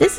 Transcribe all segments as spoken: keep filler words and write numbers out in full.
This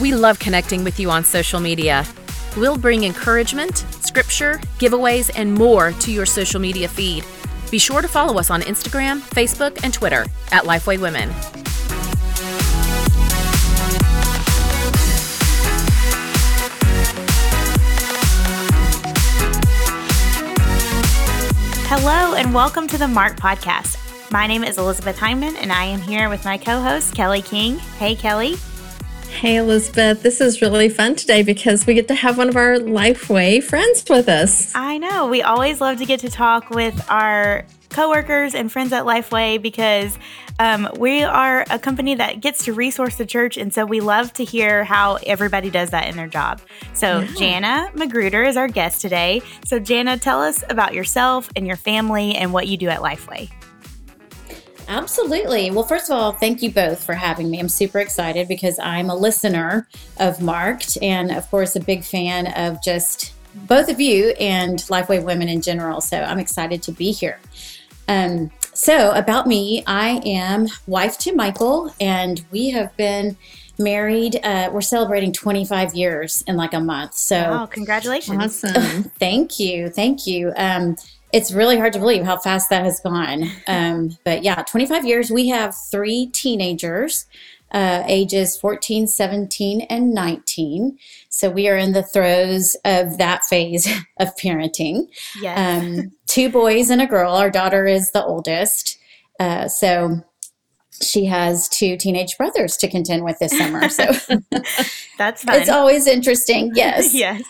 We love connecting with you on social media. We'll bring encouragement, scripture, giveaways, and more to your social media feed. Be sure to follow us on Instagram, Facebook, and Twitter at Lifeway Women. Hello, and welcome to the Mark Podcast. My name is Elizabeth Heineman, and I am here with my co-host, Kelly King. Hey, Kelly. Hey, Elizabeth. This is really fun today because we get to have one of our Lifeway friends with us. I know. We always love to get to talk with our coworkers and friends at Lifeway because um, we are a company that gets to resource the church, and so we love to hear how everybody does that in their job. So yeah. Jana Magruder is our guest today. So Jana, tell us about yourself and your family and what you do at Lifeway. Absolutely. Well, first of all, thank you both for having me. I'm super excited because I'm a listener of Marked and, of course, a big fan of just both of you and Lifeway Women in general. So I'm excited to be here. Um, so about me, I am wife to Michael, and we have been married. Uh, we're celebrating twenty-five years in like a month. So wow, congratulations. Awesome. Thank you. Thank you. Um, It's really hard to believe how fast that has gone. Um, but yeah, twenty-five years. We have three teenagers, uh, ages fourteen, seventeen, and nineteen. So we are in the throes of that phase of parenting. Yes. Um, two boys and a girl. Our daughter is the oldest. Uh, so she has two teenage brothers to contend with this summer. So that's fun. It's always interesting. Yes. Yes.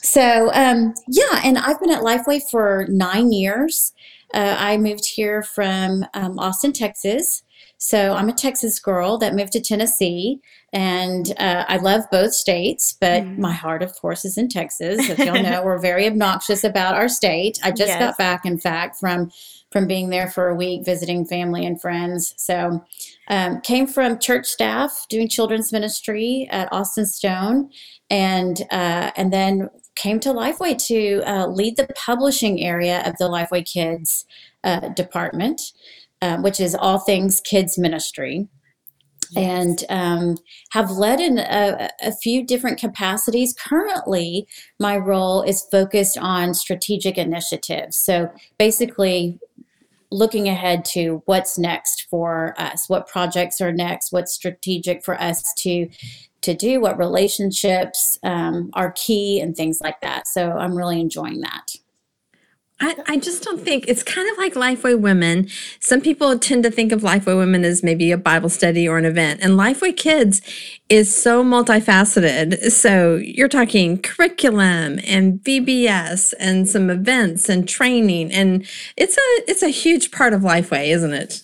So, um, yeah, and I've been at Lifeway for nine years. Uh, I moved here from um, Austin, Texas. So I'm a Texas girl that moved to Tennessee, and uh, I love both states, but mm. my heart, of course, is in Texas. As y'all know, we're very obnoxious about our state. I just yes. got back, in fact, from from being there for a week, visiting family and friends. So um, came from church staff, doing children's ministry at Austin Stone, and uh, and then came to Lifeway to uh, lead the publishing area of the Lifeway Kids uh, department, uh, which is all things kids ministry. Yes. And um, have led in a, a few different capacities. Currently, my role is focused on strategic initiatives. So basically, looking ahead to what's next for us, what projects are next, what's strategic for us to to do, what relationships um, are key, and things like that. So I'm really enjoying that. I, I just don't think, it's kind of like Lifeway Women. Some people tend to think of Lifeway Women as maybe a Bible study or an event. And Lifeway Kids is so multifaceted. So you're talking curriculum and V B S and some events and training. And it's a it's a huge part of Lifeway, isn't it?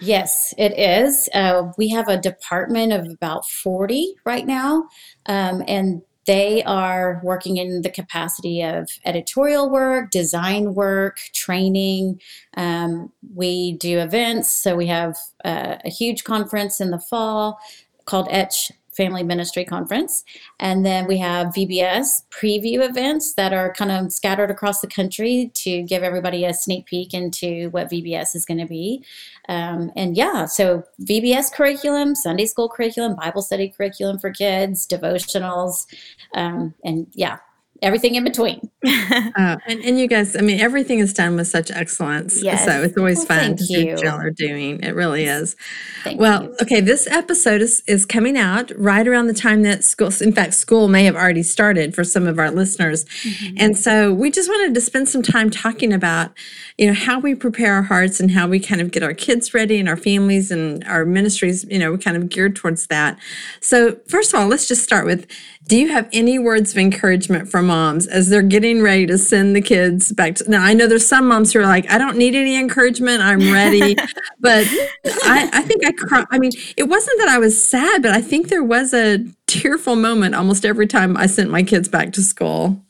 Yes, it is. Uh, we have a department of about forty right now. Um, and they are working in the capacity of editorial work, design work, training. Um, we do events. So we have uh, a huge conference in the fall called Etch, Family Ministry Conference. And then we have V B S preview events that are kind of scattered across the country to give everybody a sneak peek into what V B S is going to be. Um, and yeah, so V B S curriculum, Sunday school curriculum, Bible study curriculum for kids, devotionals, um, and yeah, everything in between. uh, and, and you guys, I mean, everything is done with such excellence. Yes. So it's always well, fun to see what y'all are doing. It really is. Thank well, you. Okay, this episode is, is coming out right around the time that school, in fact, school may have already started for some of our listeners. Mm-hmm. And so we just wanted to spend some time talking about, you know, how we prepare our hearts and how we kind of get our kids ready and our families and our ministries, you know, kind of geared towards that. So first of all, let's just start with, do you have any words of encouragement for moms as they're getting ready to send the kids back to, now I know there's some moms who are like, I don't need any encouragement, I'm ready, but I, I think I cried. I mean, it wasn't that I was sad, but I think there was a tearful moment almost every time I sent my kids back to school.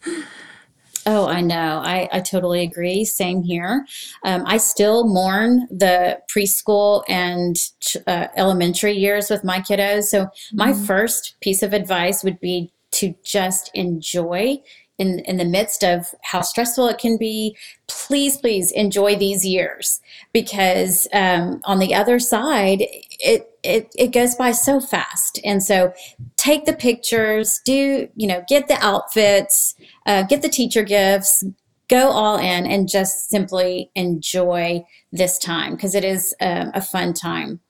Oh, I know. I, I totally agree. Same here. Um, I still mourn the preschool and uh, elementary years with my kiddos. So mm-hmm. my first piece of advice would be to just enjoy in, in the midst of how stressful it can be. Please, please enjoy these years, because um, on the other side, it, it, it goes by so fast. And so take the pictures, do, you know, get the outfits, uh, get the teacher gifts, go all in and just simply enjoy this time, because it is um, a fun time.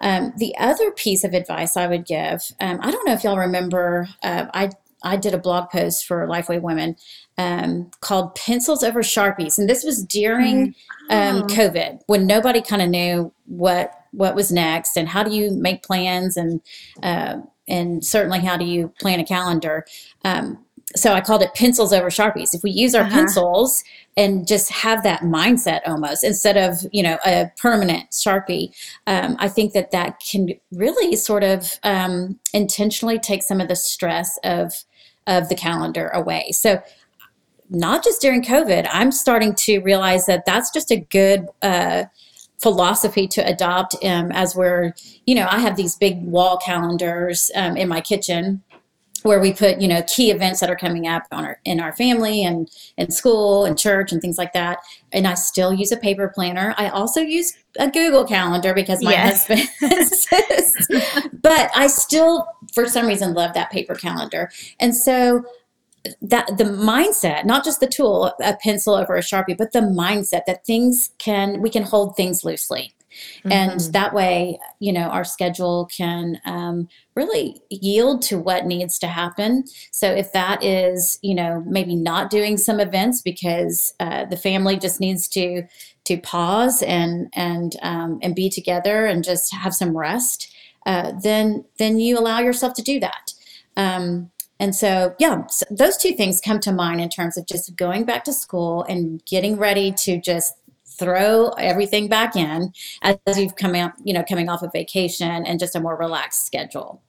Um, the other piece of advice I would give, um, I don't know if y'all remember, uh, I, I did a blog post for Lifeway Women um, called Pencils Over Sharpies. And this was during um, COVID, when nobody kind of knew what what was next and how do you make plans, and uh, and certainly how do you plan a calendar. Um, so I called it Pencils Over Sharpies. If we use our uh-huh. pencils and just have that mindset almost instead of, you know, a permanent Sharpie, um, I think that that can really sort of um, intentionally take some of the stress of of the calendar away. So not just during COVID, I'm starting to realize that that's just a good uh, philosophy to adopt um, as we're, you know, I have these big wall calendars um, in my kitchen where we put, you know, key events that are coming up on our, in our family and in school and church and things like that. And I still use a paper planner. I also use a Google calendar because my yes. husband insists, but I still, for some reason, love that paper calendar. And so that the mindset, not just the tool, a pencil over a Sharpie, but the mindset that things can, we can hold things loosely. Mm-hmm. And that way, you know, our schedule can um, really yield to what needs to happen. So if that is, you know, maybe not doing some events because uh, the family just needs to to pause and and um, and be together and just have some rest, uh, then then you allow yourself to do that. Um, and so, yeah, so those two things come to mind in terms of just going back to school and getting ready to just throw everything back in as you've come out, you know, coming off of vacation and just a more relaxed schedule.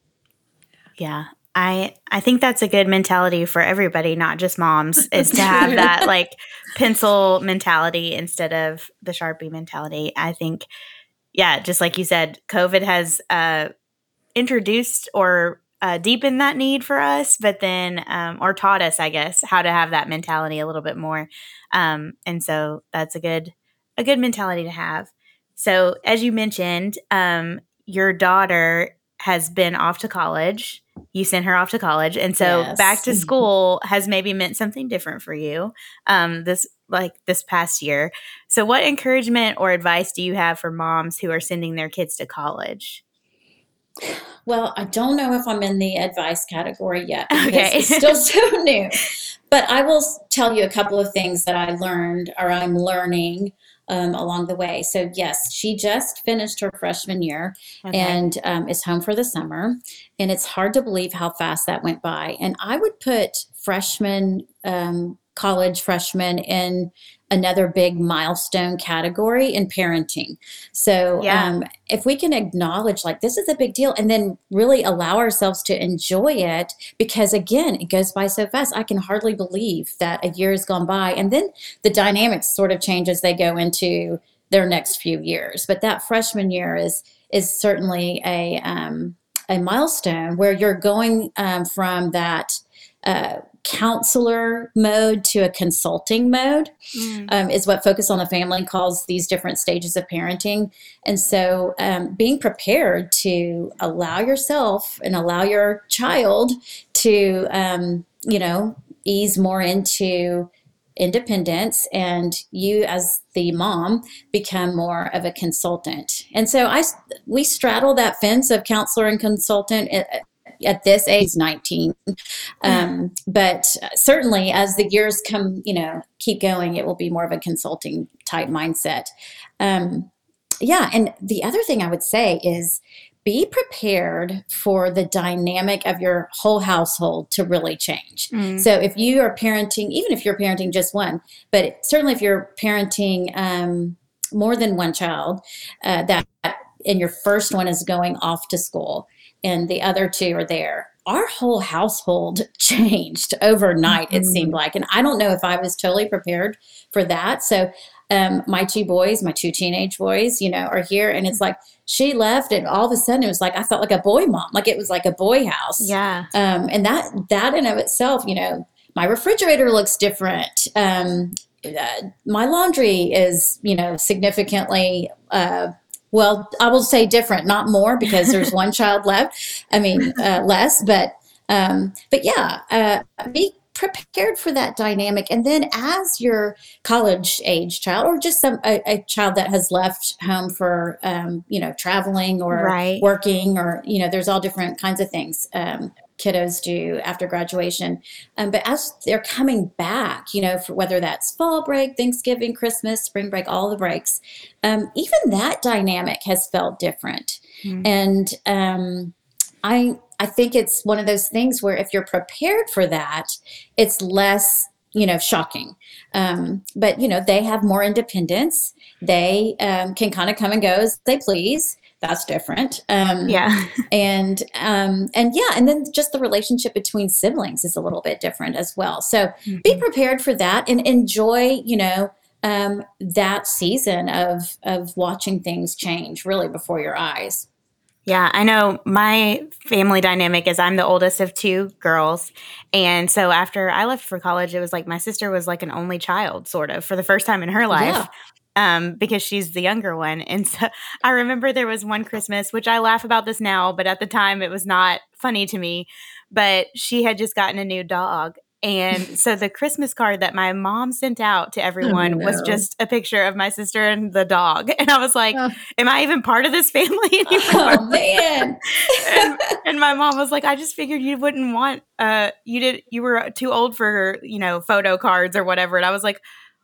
Yeah. I, I think that's a good mentality for everybody, not just moms, is to have that like pencil mentality instead of the Sharpie mentality. I think, yeah, just like you said, COVID has uh, introduced or uh, deepened that need for us, but then, um, or taught us, I guess, how to have that mentality a little bit more. Um, and so that's a good, a good mentality to have. So as you mentioned, um, your daughter has been off to college. You sent her off to college. And so yes. back to school has maybe meant something different for you um, this like this past year. So what encouragement or advice do you have for moms who are sending their kids to college? Well, I don't know if I'm in the advice category yet. Okay. It's still so new. But I will tell you a couple of things that I learned or I'm learning Um, along the way. So yes, she just finished her freshman year okay. and um, is home for the summer. And it's hard to believe how fast that went by. And I would put freshman, um, college freshmen in another big milestone category in parenting. So yeah. um, if we can acknowledge like this is a big deal and then really allow ourselves to enjoy it, because again, it goes by so fast. I can hardly believe that a year has gone by, and then the dynamics sort of change as they go into their next few years. But that freshman year is is certainly a, um, a milestone where you're going um, from that uh, counselor mode to a consulting mode, mm. um, is what Focus on the Family calls these different stages of parenting. And so um, being prepared to allow yourself and allow your child to, um, you know, ease more into independence, and you as the mom become more of a consultant. And so I, we straddle that fence of counselor and consultant at, at this age, nineteen. Um, but certainly as the years come, you know, keep going, it will be more of a consulting type mindset. Um, yeah. And the other thing I would say is be prepared for the dynamic of your whole household to really change. Mm. So if you are parenting, even if you're parenting just one, but certainly if you're parenting um, more than one child, uh, that and your first one is going off to school, and the other two are there. our whole household changed overnight, mm-hmm. it seemed like. And I don't know if I was totally prepared for that. So um, my two boys, my two teenage boys, you know, are here. And it's like she left and all of a sudden it was like I felt like a boy mom. Like it was like a boy house. Yeah. Um, and that that in of itself, you know, my refrigerator looks different. Um, uh, my laundry is, you know, significantly uh Well, I will say different, not more, because there's one child left. I mean, uh, less, but um, but yeah, uh, be prepared for that dynamic. And then as your college age child, or just some a, a child that has left home for um, you know, traveling or right. working, or you know, there's all different kinds of things um, kiddos do after graduation. Um, but as they're coming back, you know, for whether that's fall break, Thanksgiving, Christmas, spring break, all the breaks, um, even that dynamic has felt different. Mm-hmm. And um, I, I think it's one of those things where if you're prepared for that, it's less, you know, shocking. Um, but, you know, they have more independence. They um, can kind of come and go as they please. That's different. Um, yeah. and, um, and yeah. And then just the relationship between siblings is a little bit different as well. So mm-hmm. be prepared for that and enjoy, you know, um, that season of, of watching things change really before your eyes. Yeah, I know my family dynamic is I'm the oldest of two girls. And so after I left for college, it was like my sister was like an only child sort of for the first time in her life. Yeah. Um, because she's the younger one. And so I remember there was one Christmas, which I laugh about this now, but at the time it was not funny to me, but she had just gotten a new dog. And so the Christmas card that my mom sent out to everyone oh, no. was just a picture of my sister and the dog. And I was like, oh. am I even part of this family anymore? Oh, man. and, and my mom was like, I just figured you wouldn't want, uh, you did, you were too old for, you know, photo cards or whatever. And I was like,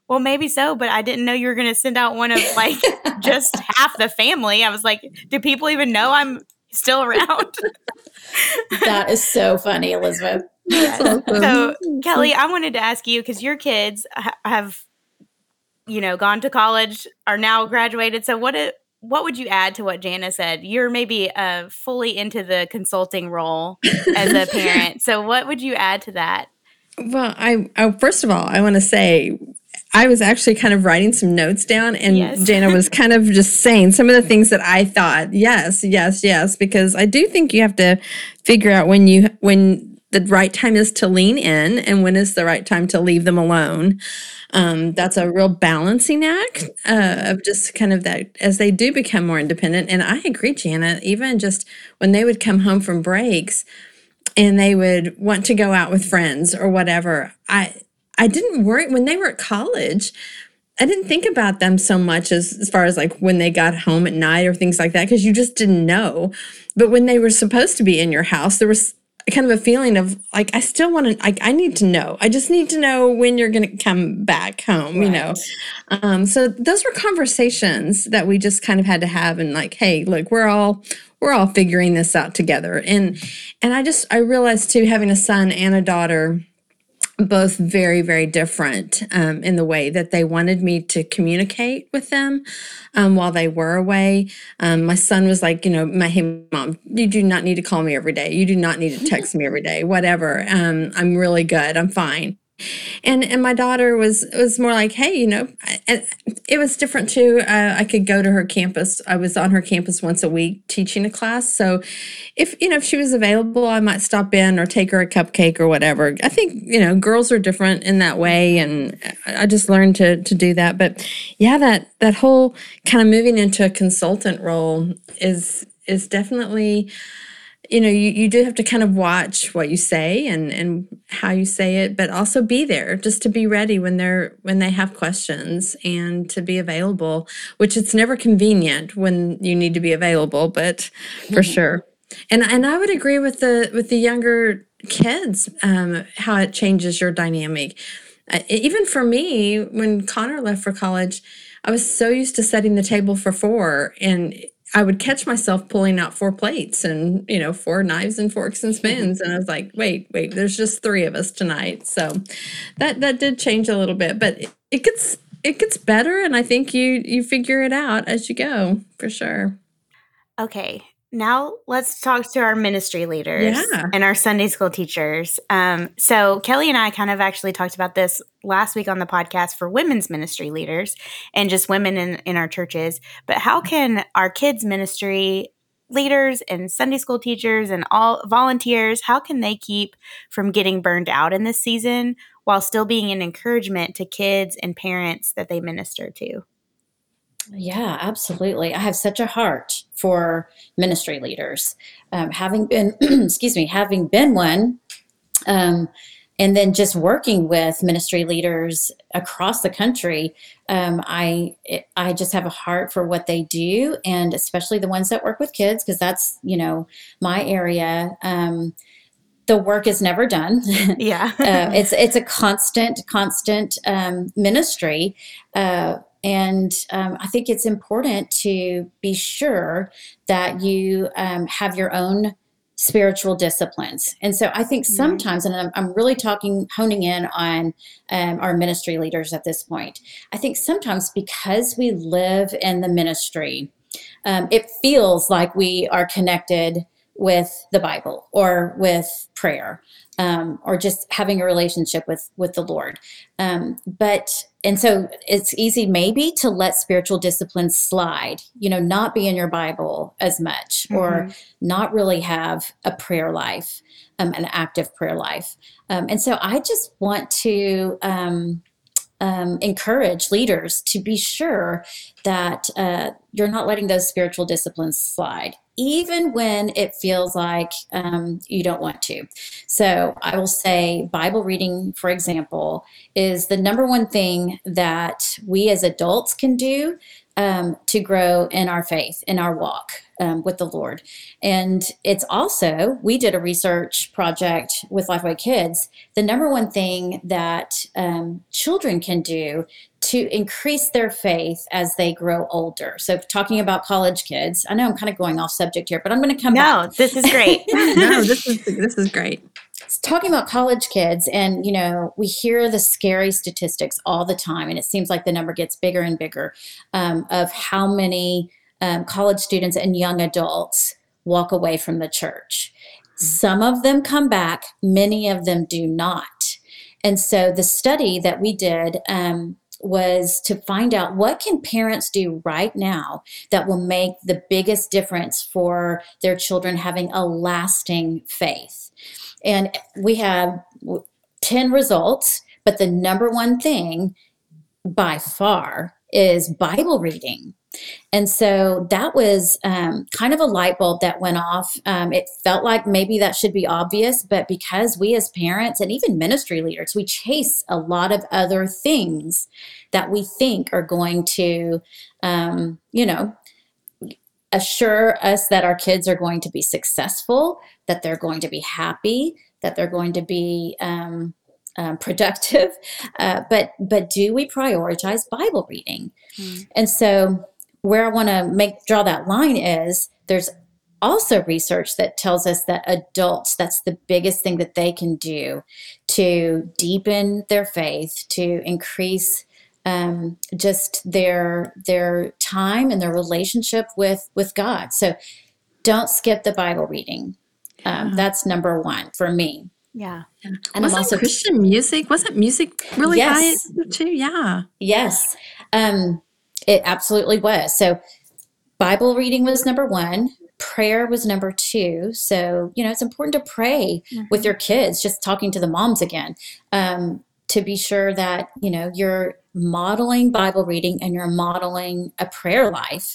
well, maybe so, but I didn't know you were going to send out one of like just half the family. I was like, do people even know I'm still around? That is so funny, Elizabeth. Yes. Awesome. So, Kelly, I wanted to ask you because your kids ha- have, you know, gone to college, are now graduated. So, what it, what would you add to what Jana said? You're maybe uh, fully into the consulting role as a parent. So, what would you add to that? Well, I, I first of all, I want to say. I was actually kind of writing some notes down, and yes. Jana was kind of just saying some of the things that I thought, yes, yes, yes, because I do think you have to figure out when you when the right time is to lean in and when is the right time to leave them alone. Um, that's a real balancing act uh, of just kind of that as they do become more independent. And I agree, Jana, even just when they would come home from breaks and they would want to go out with friends or whatever, I I didn't worry when they were at college. I didn't think about them so much as, as far as like when they got home at night or things like that, because you just didn't know. But when they were supposed to be in your house, there was kind of a feeling of like, I still want to, I, I need to know. I just need to know when you're going to come back home, right. you know? Um, so those were conversations that we just kind of had to have and like, hey, look, we're all, we're all figuring this out together. And, and I just, I realized too, having a son and a daughter, both very, very different um, in the way that they wanted me to communicate with them um, while they were away. Um, my son was like, you know, my, hey, mom, you do not need to call me every day. You do not need to text me every day, whatever. Um, I'm really good. I'm fine. And and my daughter was was more like, hey, you know, I, it was different too. Uh, I could go to her campus. I was on her campus once a week teaching a class. So if, you know, if she was available, I might stop in or take her a cupcake or whatever. I think, you know, girls are different in that way. And I just learned to to do that. But yeah, that that whole kind of moving into a consultant role is is definitely, you know, you, you do have to kind of watch what you say and, and how you say it, but also be there just to be ready when they're when they have questions and to be available, which it's never convenient when you need to be available, but for mm-hmm. sure. And and I would agree with the with the younger kids, um, how it changes your dynamic. Uh, even for me, when Connor left for college, I was so used to setting the table for four, and I would catch myself pulling out four plates and, you know, four knives and forks and spoons. And I was like, wait, wait, there's just three of us tonight. So that, that did change a little bit, but it, it gets, it gets better. And I think you, you figure it out as you go for sure. Okay. Now let's talk to our ministry leaders yeah. and our Sunday school teachers. Um, so Kelly and I kind of actually talked about this last week on the podcast for women's ministry leaders and just women in, in our churches. But how can our kids' ministry leaders and Sunday school teachers and all volunteers, how can they keep from getting burned out in this season while still being an encouragement to kids and parents that they minister to? Yeah, absolutely. I have such a heart for ministry leaders, um, having been, excuse me, having been one, um, and then just working with ministry leaders across the country. Um, I I just have a heart for what they do, and especially the ones that work with kids, because that's, you know, my area. Um, the work is never done. Yeah, uh, it's it's a constant, constant um, ministry. Uh, And um, I think it's important to be sure that you um, have your own spiritual disciplines. And so I think sometimes, and I'm, I'm really talking, honing in on um, our ministry leaders at this point, I think sometimes because we live in the ministry, um, it feels like we are connected with the Bible or with prayer, um, or just having a relationship with, with the Lord. Um, but, and so it's easy maybe to let spiritual discipline slide, you know, not be in your Bible as much, mm-hmm. or not really have a prayer life, um, an active prayer life. Um, and so I just want to, um, Um, encourage leaders to be sure that uh, you're not letting those spiritual disciplines slide, even when it feels like um, you don't want to. So I will say Bible reading, for example, is the number one thing that we as adults can do um, to grow in our faith, in our walk um, with the Lord. And it's also, we did a research project with Lifeway Kids, the number one thing that um, children can do to increase their faith as they grow older. So talking about college kids, I know I'm kind of going off subject here, but I'm going to come no, back. No, this is great. no, this is, this is great. It's talking about college kids, and, you know, we hear the scary statistics all the time, and it seems like the number gets bigger and bigger um, of how many um, college students and young adults walk away from the church. Mm-hmm. Some of them come back, many of them do not. And so the study that we did um, was to find out what can parents do right now that will make the biggest difference for their children having a lasting faith. And we have ten results, but the number one thing by far is Bible reading. And so that was um, kind of a light bulb that went off. Um, it felt like maybe that should be obvious, but because we as parents and even ministry leaders, we chase a lot of other things that we think are going to, um, you know, assure us that our kids are going to be successful, that they're going to be happy, that they're going to be um, um, productive. Uh, but but do we prioritize Bible reading? Mm. And so where I want to make draw that line is there's also research that tells us that adults, that's the biggest thing that they can do to deepen their faith, to increase Um, just their their time and their relationship with with God. So don't skip the Bible reading. Um, yeah. That's number one for me. Yeah. And wasn't I'm also Christian music? Wasn't music really yes. high too? Yeah. Yes. Um, it absolutely was. So Bible reading was number one. Prayer was number two. So, you know, it's important to pray mm-hmm. with your kids, just talking to the moms again, um, to be sure that, you know, you're modeling Bible reading and you're modeling a prayer life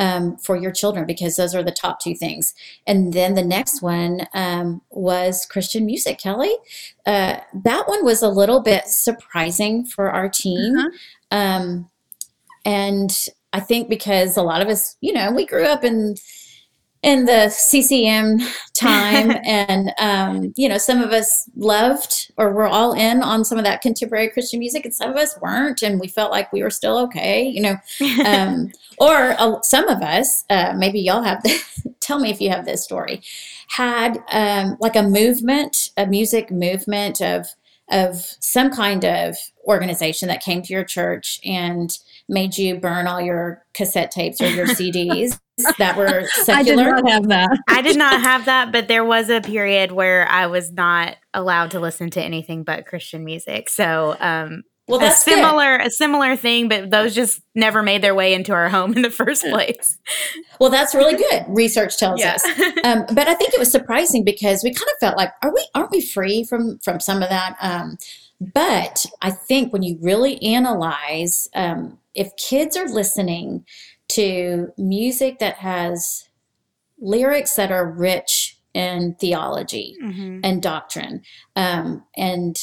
um, for your children, because those are the top two things. And then the next one um, was Christian music, Kelly. Uh, that one was a little bit surprising for our team. Uh-huh. Um, and I think because a lot of us, you know, we grew up in in the C C M time and, um, you know, some of us loved or were all in on some of that contemporary Christian music and some of us weren't, and we felt like we were still okay, you know, um, or uh, some of us, uh, maybe y'all have, tell me if you have this story, had um, like a movement, a music movement of, of some kind of organization that came to your church and made you burn all your cassette tapes or your C Ds. that were secular. I did not have that. I did not have that, but there was a period where I was not allowed to listen to anything but Christian music. So, um, well, that's a similar, good. a similar thing, but those just never made their way into our home in the first place. Well, that's really good. Research tells yeah. us. Um, but I think it was surprising because we kind of felt like, are we, aren't we free from, from some of that? Um, but I think when you really analyze, um, if kids are listening to music that has lyrics that are rich in theology mm-hmm. and doctrine, um, and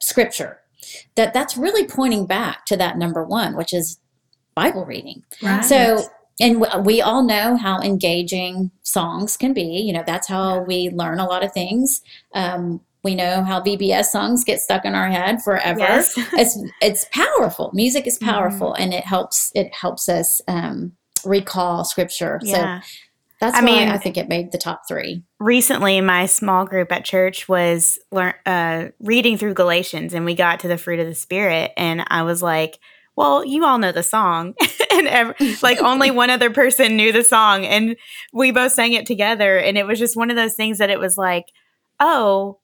scripture, that that's really pointing back to that number one, which is Bible reading. Right. So, and w- we all know how engaging songs can be. You know, that's how we learn a lot of things. Um, we know how V B S songs get stuck in our head forever. Yes. It's it's powerful. Music is powerful, mm-hmm. and it helps it helps us um, recall scripture. Yeah. So that's I why mean, I think it made the top three. Recently, my small group at church was lear- uh, reading through Galatians, and we got to the fruit of the Spirit, and I was like, well, you all know the song. and every, like only one other person knew the song, and we both sang it together, and it was just one of those things that it was like, oh,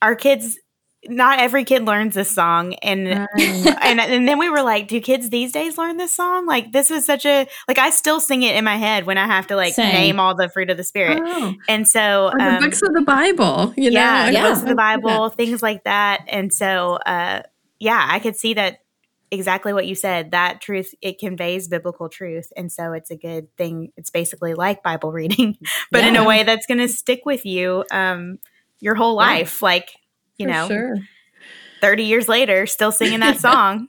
our kids, not every kid learns this song. And, and and then we were like, do kids these days learn this song? Like, this is such a, like, I still sing it in my head when I have to, like, Same. name all the fruit of the Spirit. Oh. And so. Or the um, books of the Bible, you know. Yeah, yeah. books of the Bible, things like that. And so, uh, yeah, I could see that exactly what you said, that truth, it conveys biblical truth. And so it's a good thing. It's basically like Bible reading, but yeah. in a way that's going to stick with you. Um your whole life, yeah, like, you know, sure. thirty years later, still singing that song.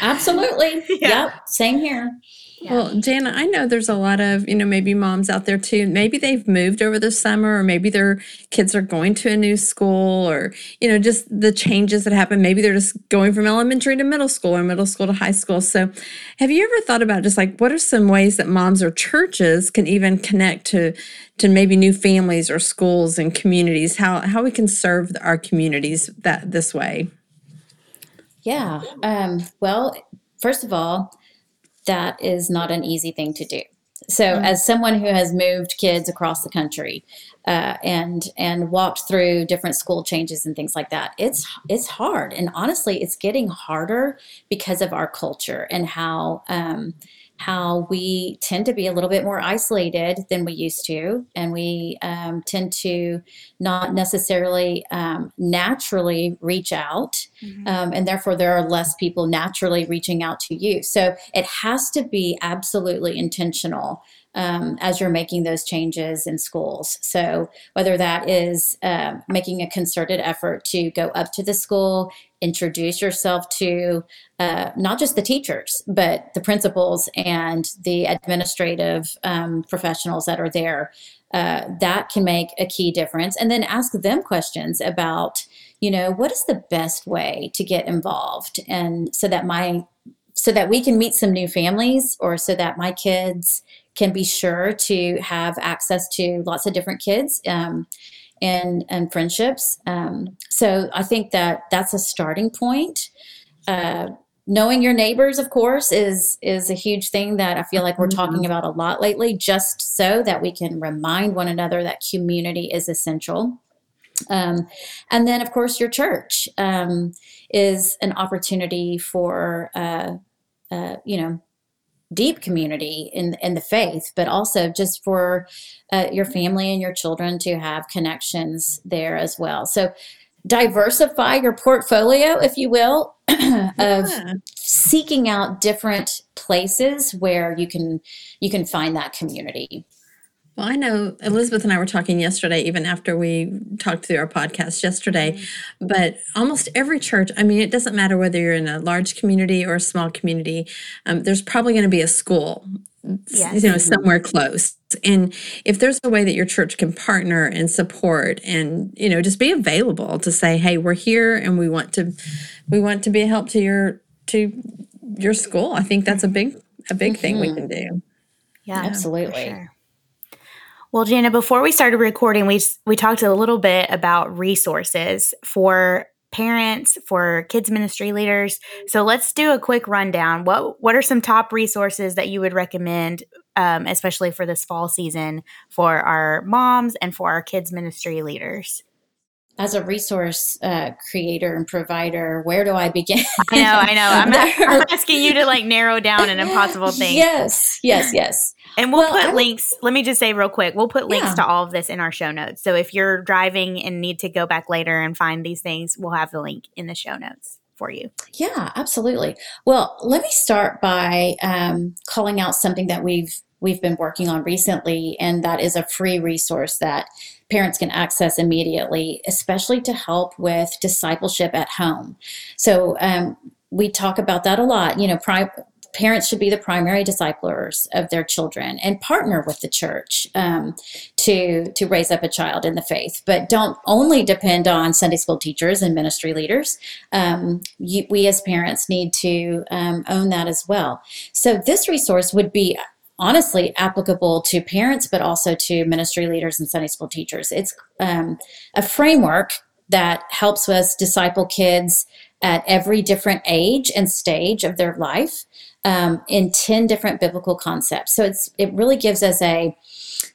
Absolutely. Yeah. Yep. Same here. Yeah. Well, Jana, I know there's a lot of, you know, maybe moms out there too. Maybe they've moved over the summer, or maybe their kids are going to a new school, or, you know, just the changes that happen. Maybe they're just going from elementary to middle school, or middle school to high school. So have you ever thought about just like, what are some ways that moms or churches can even connect to, to maybe new families or schools and communities, how, how we can serve our communities that this way? Yeah. Um, well, first of all, that is not an easy thing to do. So mm-hmm. as someone who has moved kids across the country uh, and and walked through different school changes and things like that, it's it's hard. And honestly, it's getting harder because of our culture and how um, how we tend to be a little bit more isolated than we used to. And we um, tend to not necessarily um, naturally reach out. Mm-hmm. Um, and therefore there are less people naturally reaching out to you. So it has to be absolutely intentional um, as you're making those changes in schools. So whether that is uh, making a concerted effort to go up to the school, introduce yourself to uh, not just the teachers, but the principals and the administrative um, professionals that are there, uh, that can make a key difference. And then ask them questions about, you know, what is the best way to get involved? And so that my, so that we can meet some new families, or so that my kids can be sure to have access to lots of different kids um, and, and friendships. Um, so I think that that's a starting point. Uh, knowing your neighbors, of course, is, is a huge thing that I feel like we're talking about a lot lately, just so that we can remind one another that community is essential. Um, and then, of course, your church um, is an opportunity for, uh, uh, you know, deep community in, in the faith, but also just for uh, your family and your children to have connections there as well. So diversify your portfolio, if you will, of yeah. seeking out different places where you can you can find that community. Well, I know Elizabeth and I were talking yesterday, even after we talked through our podcast yesterday, mm-hmm. but almost every church, I mean, it doesn't matter whether you're in a large community or a small community, um, there's probably going to be a school, yes. you know, somewhere close. And if there's a way that your church can partner and support and, you know, just be available to say, hey, we're here and we want to, we want to be a help to your, to your school. I think that's a big, a big mm-hmm. thing we can do. Yeah, yeah, absolutely. Well, Jana, before we started recording, we we talked a little bit about resources for parents, for kids ministry leaders. So let's do a quick rundown. What what are some top resources that you would recommend um, especially for this fall season, for our moms and for our kids ministry leaders. As a resource uh, creator and provider, where do I begin? I know, I know. I'm, I'm asking you to like narrow down an impossible thing. Yes, yes, yes. And we'll, well put links. Let me just say real quick, we'll put links yeah. to all of this in our show notes. So if you're driving and need to go back later and find these things, we'll have the link in the show notes for you. Yeah, absolutely. Well, let me start by um, calling out something that we've we've been working on recently, and that is a free resource that parents can access immediately, especially to help with discipleship at home. So um, we talk about that a lot. You know, pri- parents should be the primary disciplers of their children and partner with the church um, to, to raise up a child in the faith, but don't only depend on Sunday school teachers and ministry leaders. Um, you, we as parents need to um, own that as well. So this resource would be honestly applicable to parents, but also to ministry leaders and Sunday school teachers. It's um, a framework that helps us disciple kids at every different age and stage of their life um, in ten different biblical concepts. So it's it really gives us a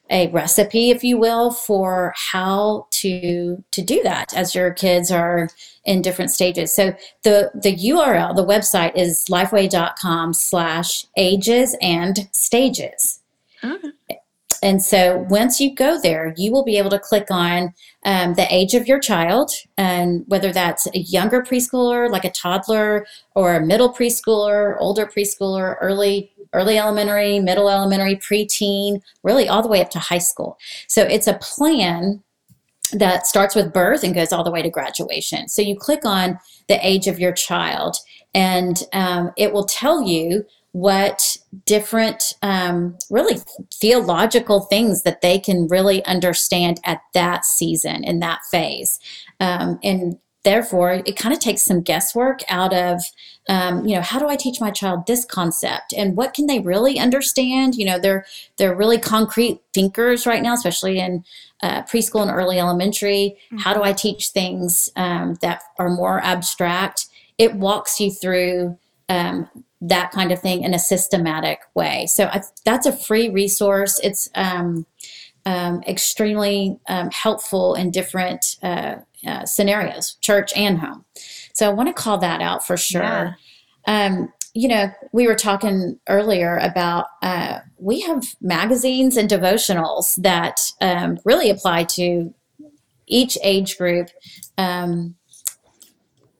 a recipe, if you will, for how to to do that as your kids are in different stages. So the, the U R L, the website is lifeway.com slash ages and stages. Mm-hmm. And so once you go there, you will be able to click on um, the age of your child, and whether that's a younger preschooler, like a toddler, or a middle preschooler, older preschooler, early early elementary, middle elementary, preteen, really all the way up to high school. So it's a plan that starts with birth and goes all the way to graduation. So you click on the age of your child, and um, it will tell you what different um, really theological things that they can really understand at that season, in that phase. Um, and therefore, it kind of takes some guesswork out of, um, you know, how do I teach my child this concept, and what can they really understand? You know, they're they're really concrete thinkers right now, especially in uh, preschool and early elementary. Mm-hmm. How do I teach things um, that are more abstract? It walks you through um, that kind of thing in a systematic way. So I, that's a free resource. It's um, um, extremely um, helpful in different uh Uh, scenarios, church and home. So I want to call that out for sure. Yeah. Um, you know, we were talking earlier about uh, we have magazines and devotionals that um, really apply to each age group, um,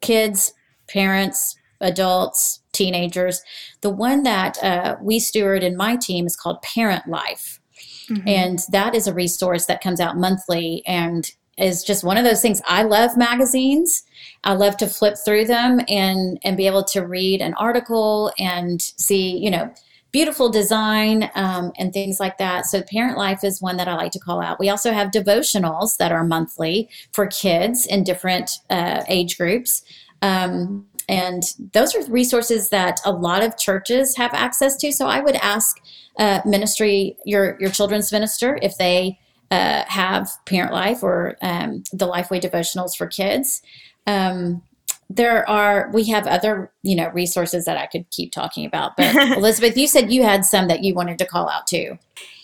kids, parents, adults, teenagers. The one that uh, we steward in my team is called Parent Life. Mm-hmm. And that is a resource that comes out monthly and is just one of those things. I love magazines. I love to flip through them and, and be able to read an article and see, you know, beautiful design um, and things like that. So Parent Life is one that I like to call out. We also have devotionals that are monthly for kids in different uh, age groups. Um, and those are resources that a lot of churches have access to. So I would ask uh, ministry, your, your children's minister, if they Uh, have Parent Life or um, the Lifeway devotionals for kids. Um, there are, we have other, you know, resources that I could keep talking about, but Elizabeth, you said you had some that you wanted to call out too.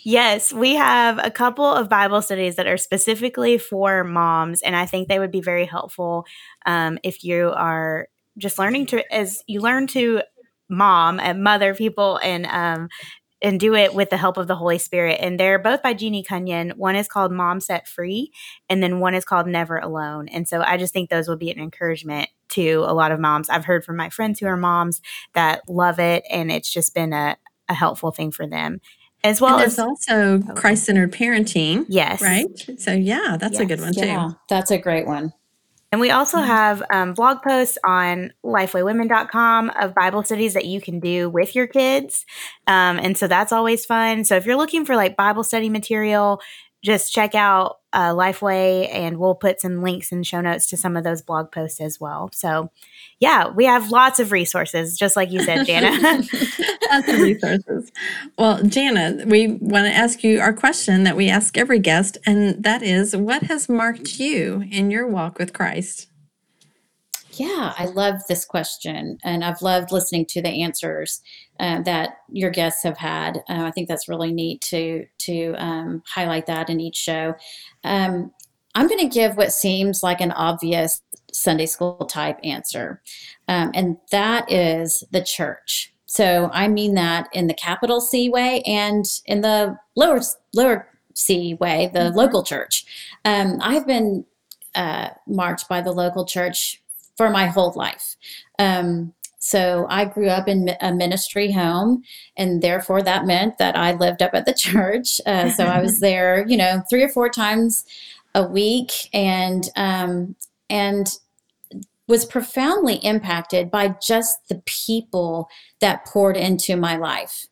Yes, we have a couple of Bible studies that are specifically for moms, and I think they would be very helpful um, if you are just learning to, as you learn to mom and mother people and um and do it with the help of the Holy Spirit. And they're both by Jeannie Cunyon. One is called Mom Set Free, and then one is called Never Alone. And so I just think those will be an encouragement to a lot of moms. I've heard from my friends who are moms that love it, and it's just been a, a helpful thing for them. As well, and there's as also Christ-Centered Parenting. Yes. Right? So yeah, that's yes. a good one too. Yeah, that's a great one. And we also have um, blog posts on lifeway women dot com of Bible studies that you can do with your kids. Um, and so that's always fun. So if you're looking for like Bible study material, just check out uh, Lifeway, and we'll put some links in show notes to some of those blog posts as well. So yeah, we have lots of resources, just like you said, Jana. Lots of resources. Well, Jana, we want to ask you our question that we ask every guest, and that is, what has marked you in your walk with Christ? Yeah, I love this question, and I've loved listening to the answers uh, that your guests have had. Uh, I think that's really neat to to um, highlight that in each show. Um, I'm going to give what seems like an obvious Sunday school type answer, um, and that is the church. So I mean that in the capital C way and in the lower lower C way, the mm-hmm. local church. Um, I've been uh, marked by the local church for my whole life. Um, so I grew up in a ministry home, and therefore that meant that I lived up at the church. Uh, so I was there, you know, three or four times a week, and um, and was profoundly impacted by just the people that poured into my life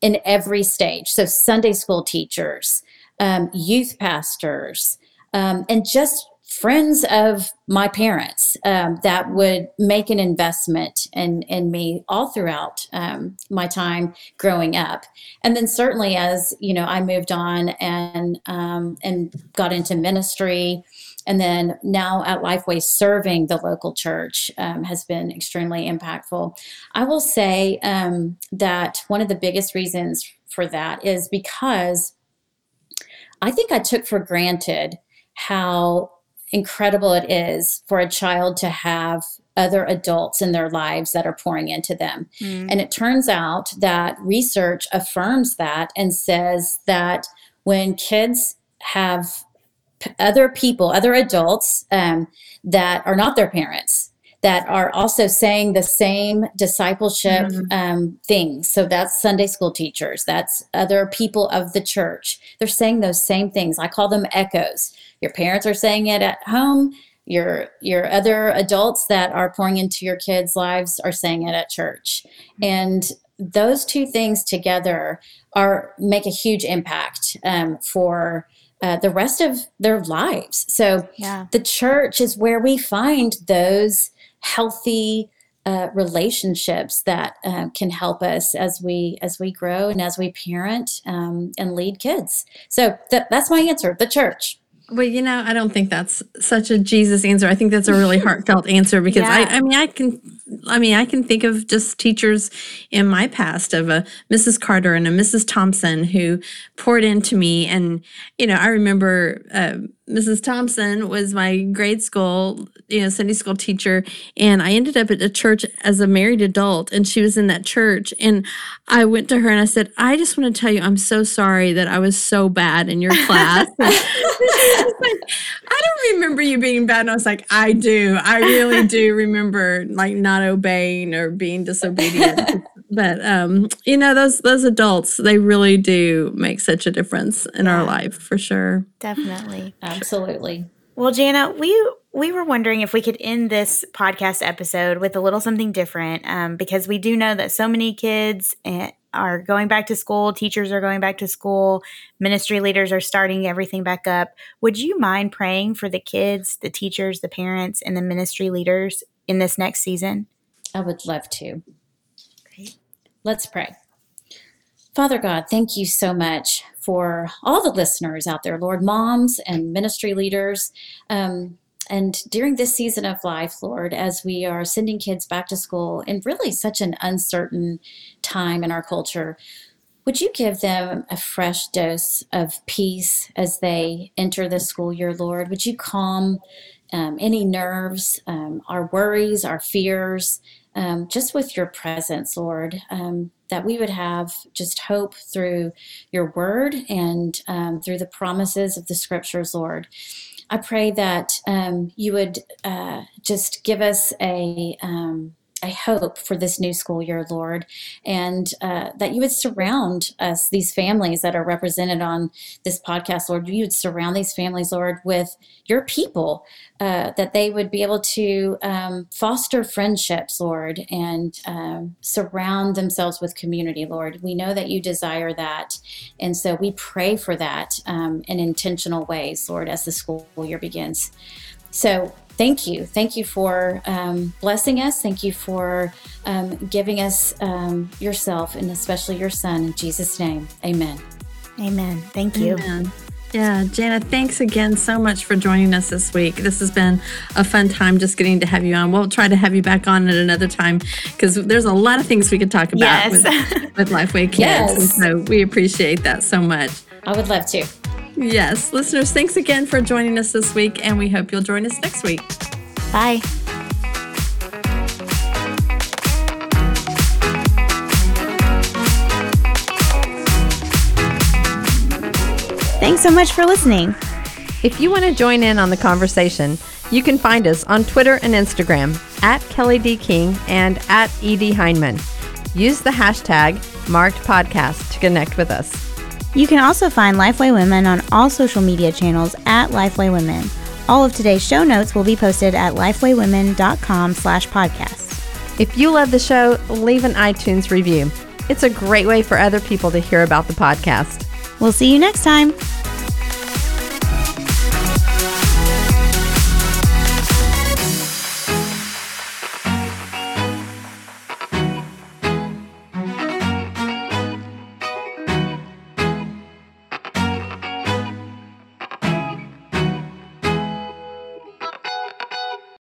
in every stage. So Sunday school teachers, um, youth pastors, um, and just friends of my parents um, that would make an investment in, in me all throughout um, my time growing up. And then certainly as, you know, I moved on and um, and got into ministry, and then now at Lifeway serving the local church um, has been extremely impactful. I will say um, that one of the biggest reasons for that is because I think I took for granted how incredible it is for a child to have other adults in their lives that are pouring into them. Mm. And it turns out that research affirms that and says that when kids have p- other people, other adults um, that are not their parents, that are also saying the same discipleship mm-hmm. um, things. So that's Sunday school teachers, that's other people of the church. They're saying those same things. I call them echoes. Your parents are saying it at home. Your your other adults that are pouring into your kids' lives are saying it at church. Mm-hmm. And those two things together are make a huge impact um, for Uh, the rest of their lives. So yeah. The church is where we find those healthy uh, relationships that uh, can help us as we as we grow and as we parent um, and lead kids. So th- that's my answer, the church. Well, you know, I don't think that's such a Jesus answer. I think that's a really heartfelt answer because yeah. I, I mean, I can, I mean, I can think of just teachers in my past of a Missus Carter and a Missus Thompson who poured into me. And, you know, I remember uh, Missus Thompson was my grade school, you know, Sunday school teacher. And I ended up at a church as a married adult, and she was in that church. And I went to her and I said, I just want to tell you, I'm so sorry that I was so bad in your class. Like, I don't remember you being bad. And I was like, I do. I really do remember like not obeying or being disobedient. But, um, you know, those those adults, they really do make such a difference in yeah. our life for sure. Definitely. Absolutely. Well, Jana, we we were wondering if we could end this podcast episode with a little something different um, because we do know that so many kids and are going back to school, teachers are going back to school, ministry leaders are starting everything back up. Would you mind praying for the kids, the teachers, the parents, and the ministry leaders in this next season? I would love to. Great. Let's pray. Father God, thank you so much for all the listeners out there, Lord, moms and ministry leaders. Um, And during this season of life, Lord, as we are sending kids back to school in really such an uncertain time in our culture, would you give them a fresh dose of peace as they enter the school year, Lord? Would you calm um, any nerves, um, our worries, our fears, um, just with your presence, Lord, um, that we would have just hope through your word and um, through the promises of the scriptures, Lord. I pray that um, you would uh, just give us a, um, a hope for this new school year, Lord, and uh, that you would surround us, these families that are represented on this podcast, Lord. You would surround these families, Lord, with your people, uh, that they would be able to um, foster friendships, Lord, and um, surround themselves with community, Lord. We know that you desire that, and so we pray for that um, in intentional ways, Lord, as the school year begins. So thank you. Thank you for um, blessing us. Thank you for um, giving us um, yourself, and especially your son. In Jesus' name, amen. Amen. Thank you. Amen. Yeah, Jana, thanks again so much for joining us this week. This has been a fun time just getting to have you on. We'll try to have you back on at another time because there's a lot of things we could talk about yes. with, with Lifeway Kids. Yes. So we appreciate that so much. I would love to. Yes. Listeners, thanks again for joining us this week, and we hope you'll join us next week. Bye. Thanks so much for listening. If you want to join in on the conversation, you can find us on Twitter and Instagram at Kelly D. King and at E D. Heineman. Use the hashtag marked podcast to connect with us. You can also find Lifeway Women on all social media channels at Lifeway Women. All of today's show notes will be posted at lifeway women dot com slash podcast. If you love the show, leave an iTunes review. It's a great way for other people to hear about the podcast. We'll see you next time.